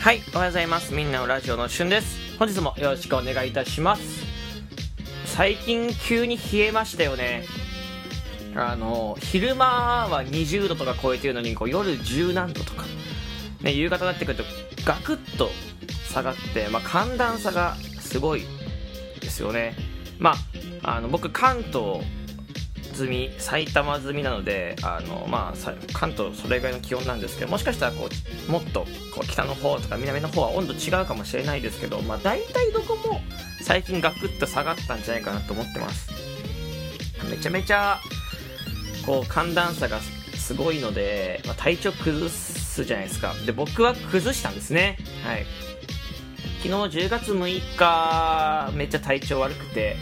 はい、おはようございます。みんなのラジオのしゅんです。本日もよろしくお願いいたします。最近急に冷えましたよね。昼間は20度とか超えてるのに、こう夜10何度とか、ね、夕方になってくるとガクッと下がって、寒暖差がすごいですよね。僕関東済み、埼玉済みなので、関東それぐらいの気温なんですけど、もしかしたらもっと北の方とか南の方は温度違うかもしれないですけど、大体どこも最近ガクッと下がったんじゃないかなと思ってます。めちゃめちゃ寒暖差がすごいので、体調崩すじゃないですか。で、僕は崩したんですね。はい、昨日10月6日めっちゃ体調悪くて、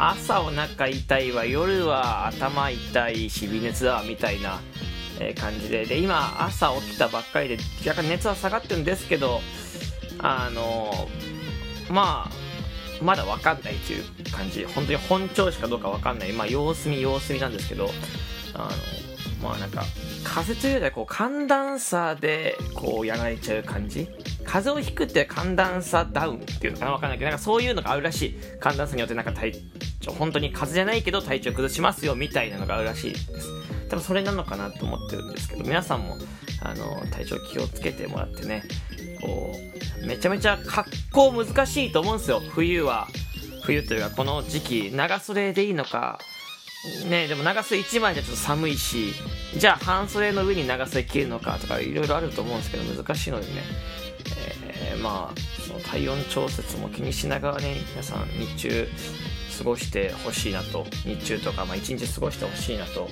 朝お腹痛いわ、夜は頭痛いし微熱だわみたいな感じで、で今朝起きたばっかりで若干熱は下がってるんですけど、まだ分かんないという感じ。本当に本調子かどうか分かんない、様子見なんですけど、風邪というよりは寒暖差でやられちゃう感じ。風邪をひくって寒暖差ダウンっていうのかな、分かんないけど、そういうのがあるらしい。寒暖差によって体調、本当に風邪じゃないけど体調崩しますよみたいなのがあるらしいです。多分それなのかなと思ってるんですけど、皆さんも体調気をつけてもらってね。めちゃめちゃ格好難しいと思うんですよ。冬というかこの時期、長袖でいいのかね。でも長袖1枚じゃちょっと寒いし、じゃあ半袖の上に長袖着るのかとか、いろいろあると思うんですけど、難しいのでね、その体温調節も気にしながらね、皆さん日中過ごしてほしいなと、日中とか一日過ごしてほしいなと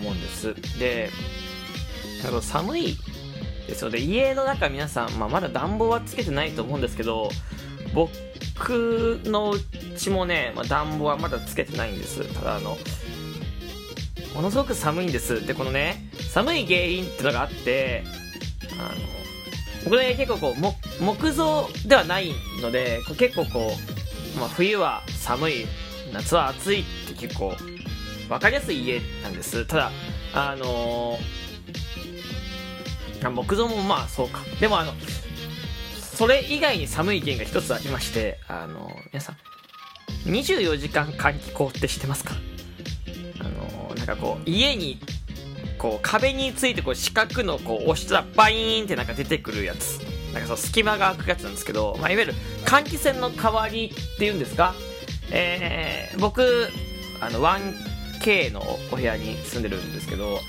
思うんです。で、寒いですので、家の中皆さん、まだ暖房はつけてないと思うんですけど、僕のうちもね、暖房はまだつけてないんです。ただものすごく寒いんです。で、このね、寒い原因ってのがあって、僕ね、結構木造ではないので、結構冬は寒い、夏は暑いって結構分かりやすい家なんです。ただ木造もそうか。でもそれ以外に寒い原因が一つありまして、皆さん24時間換気口って知ってますか？家に壁について四角の押したらバイーンって出てくるやつ、隙間が開くやつなんですけど、いわゆる換気扇の代わりっていうんですか。僕1K のお部屋に住んでるんですけど、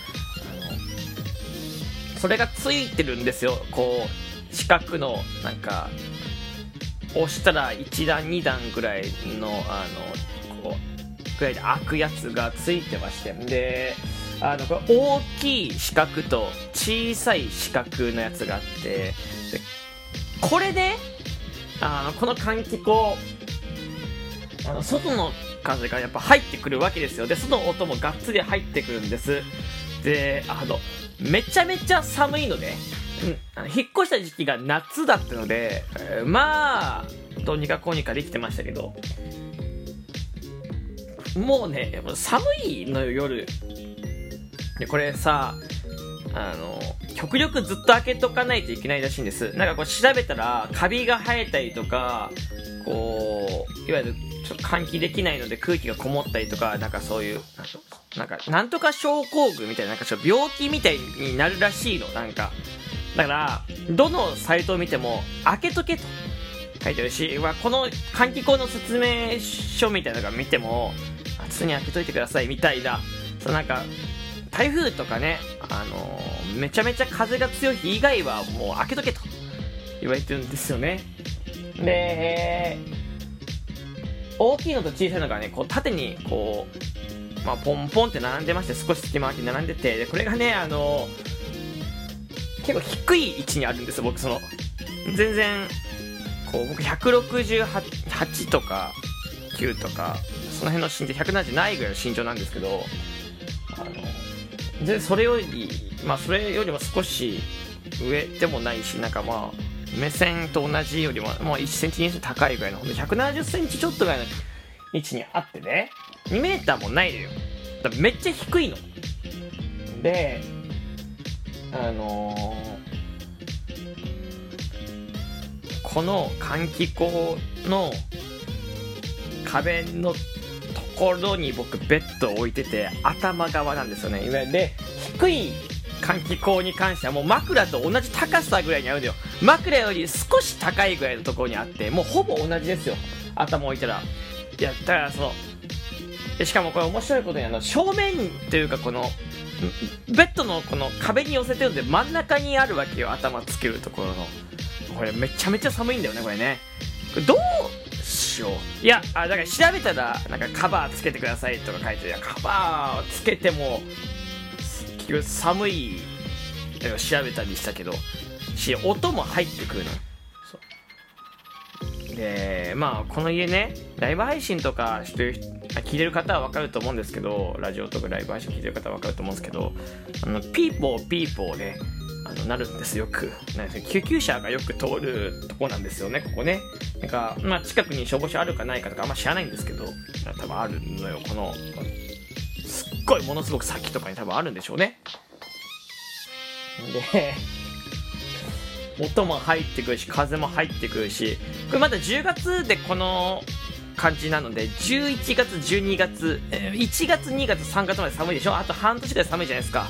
それがついてるんですよ。四角の押したら1段2段ぐらいのくらいで開くやつがついてまして、でこれ大きい四角と小さい四角のやつがあって、でこれでこの換気口、外の風がやっぱ入ってくるわけですよ。で、外の音もがっつり入ってくるんです。で、めちゃめちゃ寒いのね、引っ越した時期が夏だったので、どうにかこうにかできてましたけど、もうね、寒いのよ、夜。で、これさ、極力ずっと開けとかないといけないらしいんです。調べたら、カビが生えたりとか、いわゆるちょっと換気できないので空気がこもったりとか、そういうなんとか症候群みたいな、ちょっと病気みたいになるらしいの。だからどのサイトを見ても開けとけと書いてるし、この換気口の説明書みたいなのが見ても常に開けといてくださいみたいな。その台風とかね、めちゃめちゃ風が強い日以外はもう開けとけと言われてるんですよね。で、大きいのと小さいのがね、縦にポンポンって並んでまして、少し隙間空き並んでて、でこれがね、結構低い位置にあるんですよ。僕全然僕168とか9とかその辺の身長、170ないぐらいの身長なんですけど、でそれよりも少し上でもないし、目線と同じよりも1センチ2センチ高いぐらいの、170センチちょっとぐらいの位置にあってね、2メーターもないのよ。だからめっちゃ低いので、この換気口の壁のところに僕ベッドを置いてて、頭側なんですよね。で、低い換気口に関してはもう枕と同じ高さぐらいにあるんだよ。枕より少し高いぐらいのところにあって、もうほぼ同じですよ、頭置いたら。いや、だからその、しかもこれ面白いことに、正面というか、このベッドのこの壁に寄せてるんで、真ん中にあるわけよ、頭つけるところの。これめちゃめちゃ寒いんだよね、これね。これどうしよう。いや、だから調べたらなんかカバーつけてくださいとか書いてる。カバーをつけても結局寒い。調べたりしたけど、音も入ってくるの。で、まあこの家ね、ライブ配信とかしてる人、聞いてる方は分かると思うんですけど、ラジオとかライブ配信聞いてる方は分かると思うんですけど、ピーポーピーポーね、なるんですよく。救急車がよく通るとこなんですよね、ここね。なんか、まあ、近くに消防車あるかないかとかあんま知らないんですけど、多分あるのよ、このすっごいものすごく先とかに多分あるんでしょうね。で、音も入ってくるし、風も入ってくるし、これまだ10月でこの感じなので、11月12月1月2月3月まで寒いでしょ。あと半年ぐらい寒いじゃないですか。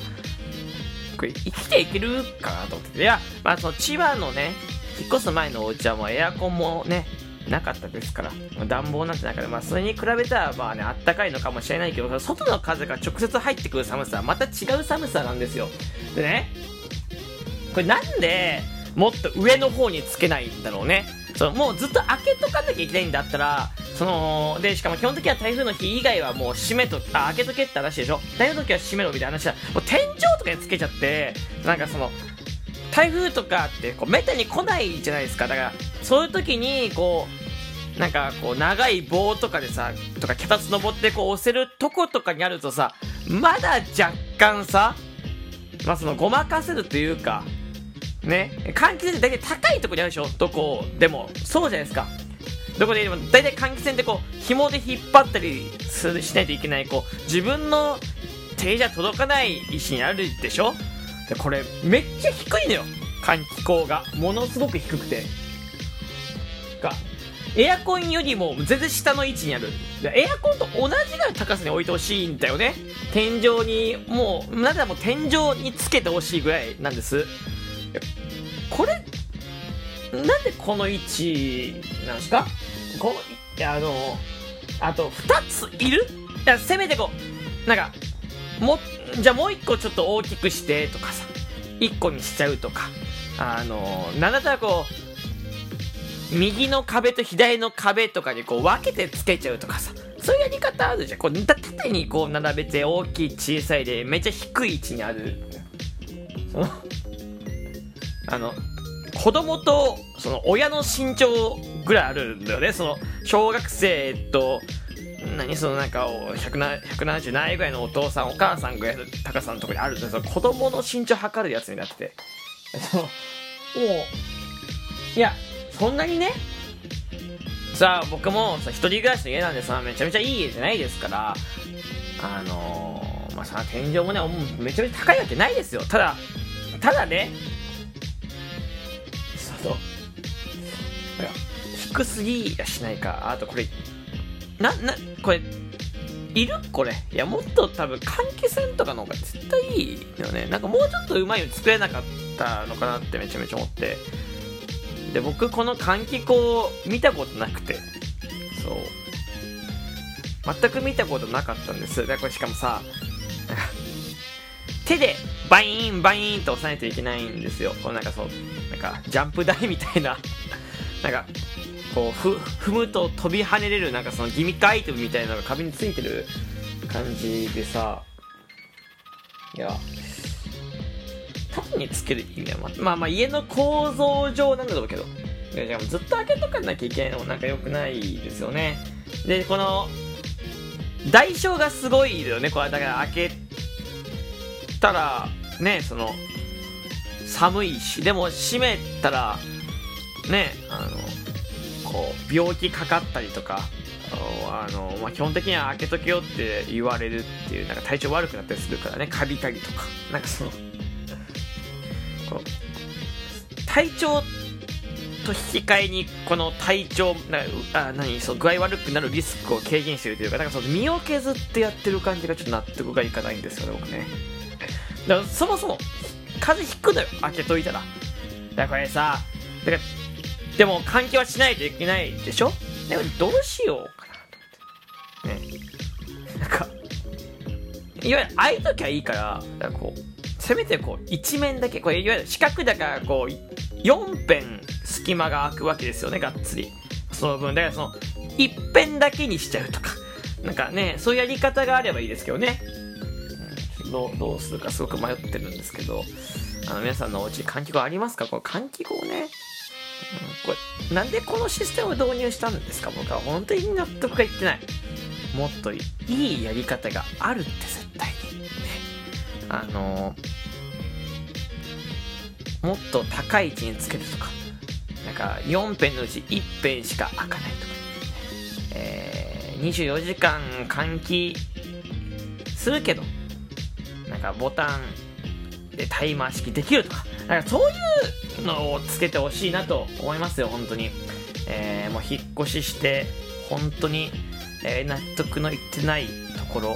これ生きていけるかなと思って。いや、まあその千葉のね、引っ越す前のお家はもうエアコンもねなかったですから、暖房なんてなくて、まあそれに比べたらまあね、あったかいのかもしれないけど、外の風が直接入ってくる寒さはまた違う寒さなんですよ。でね、これなんでもっと上の方につけないんだろうね。もうずっと開けとかなきゃいけないんだったら、で、しかも基本的には台風の日以外はもう閉めと、開けとけって話でしょ。台風の時は閉めろみたいな話だ。もう天井とかにつけちゃって、なんかその、台風とかってこうめったに来ないじゃないですか。だから、そういう時にこう、なんかこう長い棒とかでさ、とか脚立登ってこう押せるとことかにあるとさ、まだ若干さ、まあそのごまかせるというか、ね、換気扇って大体高いとこにあるでしょ、どこでも。そうじゃないですか。どこででも大体換気扇ってこう紐で引っ張ったりしないといけない、こう自分の手じゃ届かない位置にあるでしょ。でこれめっちゃ低いのよ、換気口がものすごく低くて、エアコンよりも全然下の位置にある。エアコンと同じぐらいの高さに置いてほしいんだよね。天井にもう、なぜならもう天井につけてほしいぐらいなんです。これなんでこの位置なんですか。このあと2ついる。いや、せめてこうなんかも、じゃあもう1個ちょっと大きくしてとかさ、1個にしちゃうとか、なんだったらこう右の壁と左の壁とかにこう分けてつけちゃうとかさ、そういうやり方あるじゃん。こう縦にこう並べて、大きい小さいでめっちゃ低い位置にある。その子供とその親の身長ぐらいあるんだよね。その小学生とそのなんか170ないぐらいのお父さんお母さんぐらいの高さのところにあるんだよ。子供の身長測るやつになってて、もういや、そんなにねさあ、僕もさ一人暮らしの家なんでさ、めちゃめちゃいい家じゃないですから、まあさ、天井もねめちゃめちゃ高いわけないですよ。ただね、低すぎやしないか。あとこれこれいる？これいや、もっと多分換気扇とかの方が絶対いいよね。なんかもうちょっとうまいの作れなかったのかなってめちゃめちゃ思って。で、僕この換気口を見たことなくて、そう全く見たことなかったんです。でこれしかもさ手でバインバインと押さないといけないんですよ。こうなんかなんかジャンプ台みたいななんかこう踏むと飛び跳ねれる、なんかそのギミックアイテムみたいなのが壁についてる感じでさ、いや、縦につける意味はまあ家の構造上なんだろうけど、いや、ずっと開けとかなきゃいけないのもなんか良くないですよね。で、この代償がすごいよね。これだから開けたらね、その寒いし、でも閉めたらね、こう病気かかったりとか、まあ、基本的には開けとけよって言われるっていう、なんか体調悪くなったりするからね、カビカビとか、なんかそのこう体調と引き換えにこの体調具合悪くなるリスクを軽減しているというか、なんかその身を削ってやってる感じがちょっと納得がいかないんですよね、僕ね。だからそもそも風邪ひくのよ、開けといたら。だからこれさ、だからでも換気はしないといけないでしょ。でもどうしようかなと思って、ね、なんかいわゆる開いときゃいいから、だからこうせめてこう一面だけ、これいわゆる四角だからこう4辺隙間が空くわけですよね、がっつり。その分だからその一辺だけにしちゃうとか、なんかね、そういうやり方があればいいですけどね。どうするかすごく迷ってるんですけど、皆さんのお家に換気口ありますか？この換気口ね、これなんでこのシステムを導入したんですか？僕は本当に納得がいってない。もっといいやり方があるって絶対にね、もっと高い位置につけるとか、なんか4辺のうち1辺しか開かないとか、24時間換気するけどなんかボタンでタイマー式できるとか、なんかそういうのをつけてほしいなと思いますよ、本当に。もう引っ越しして本当に、納得のいってないところ、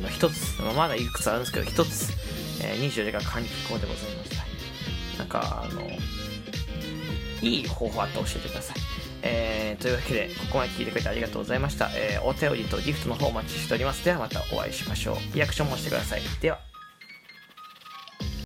の一つ、まだいくつあるんですけど一つ、24時間換気口でございました。なんかいい方法あったら教えてください。というわけでここまで聞いてくれてありがとうございました。お便りとギフトの方お待ちしております。ではまたお会いしましょう。リアクションもしてください。では。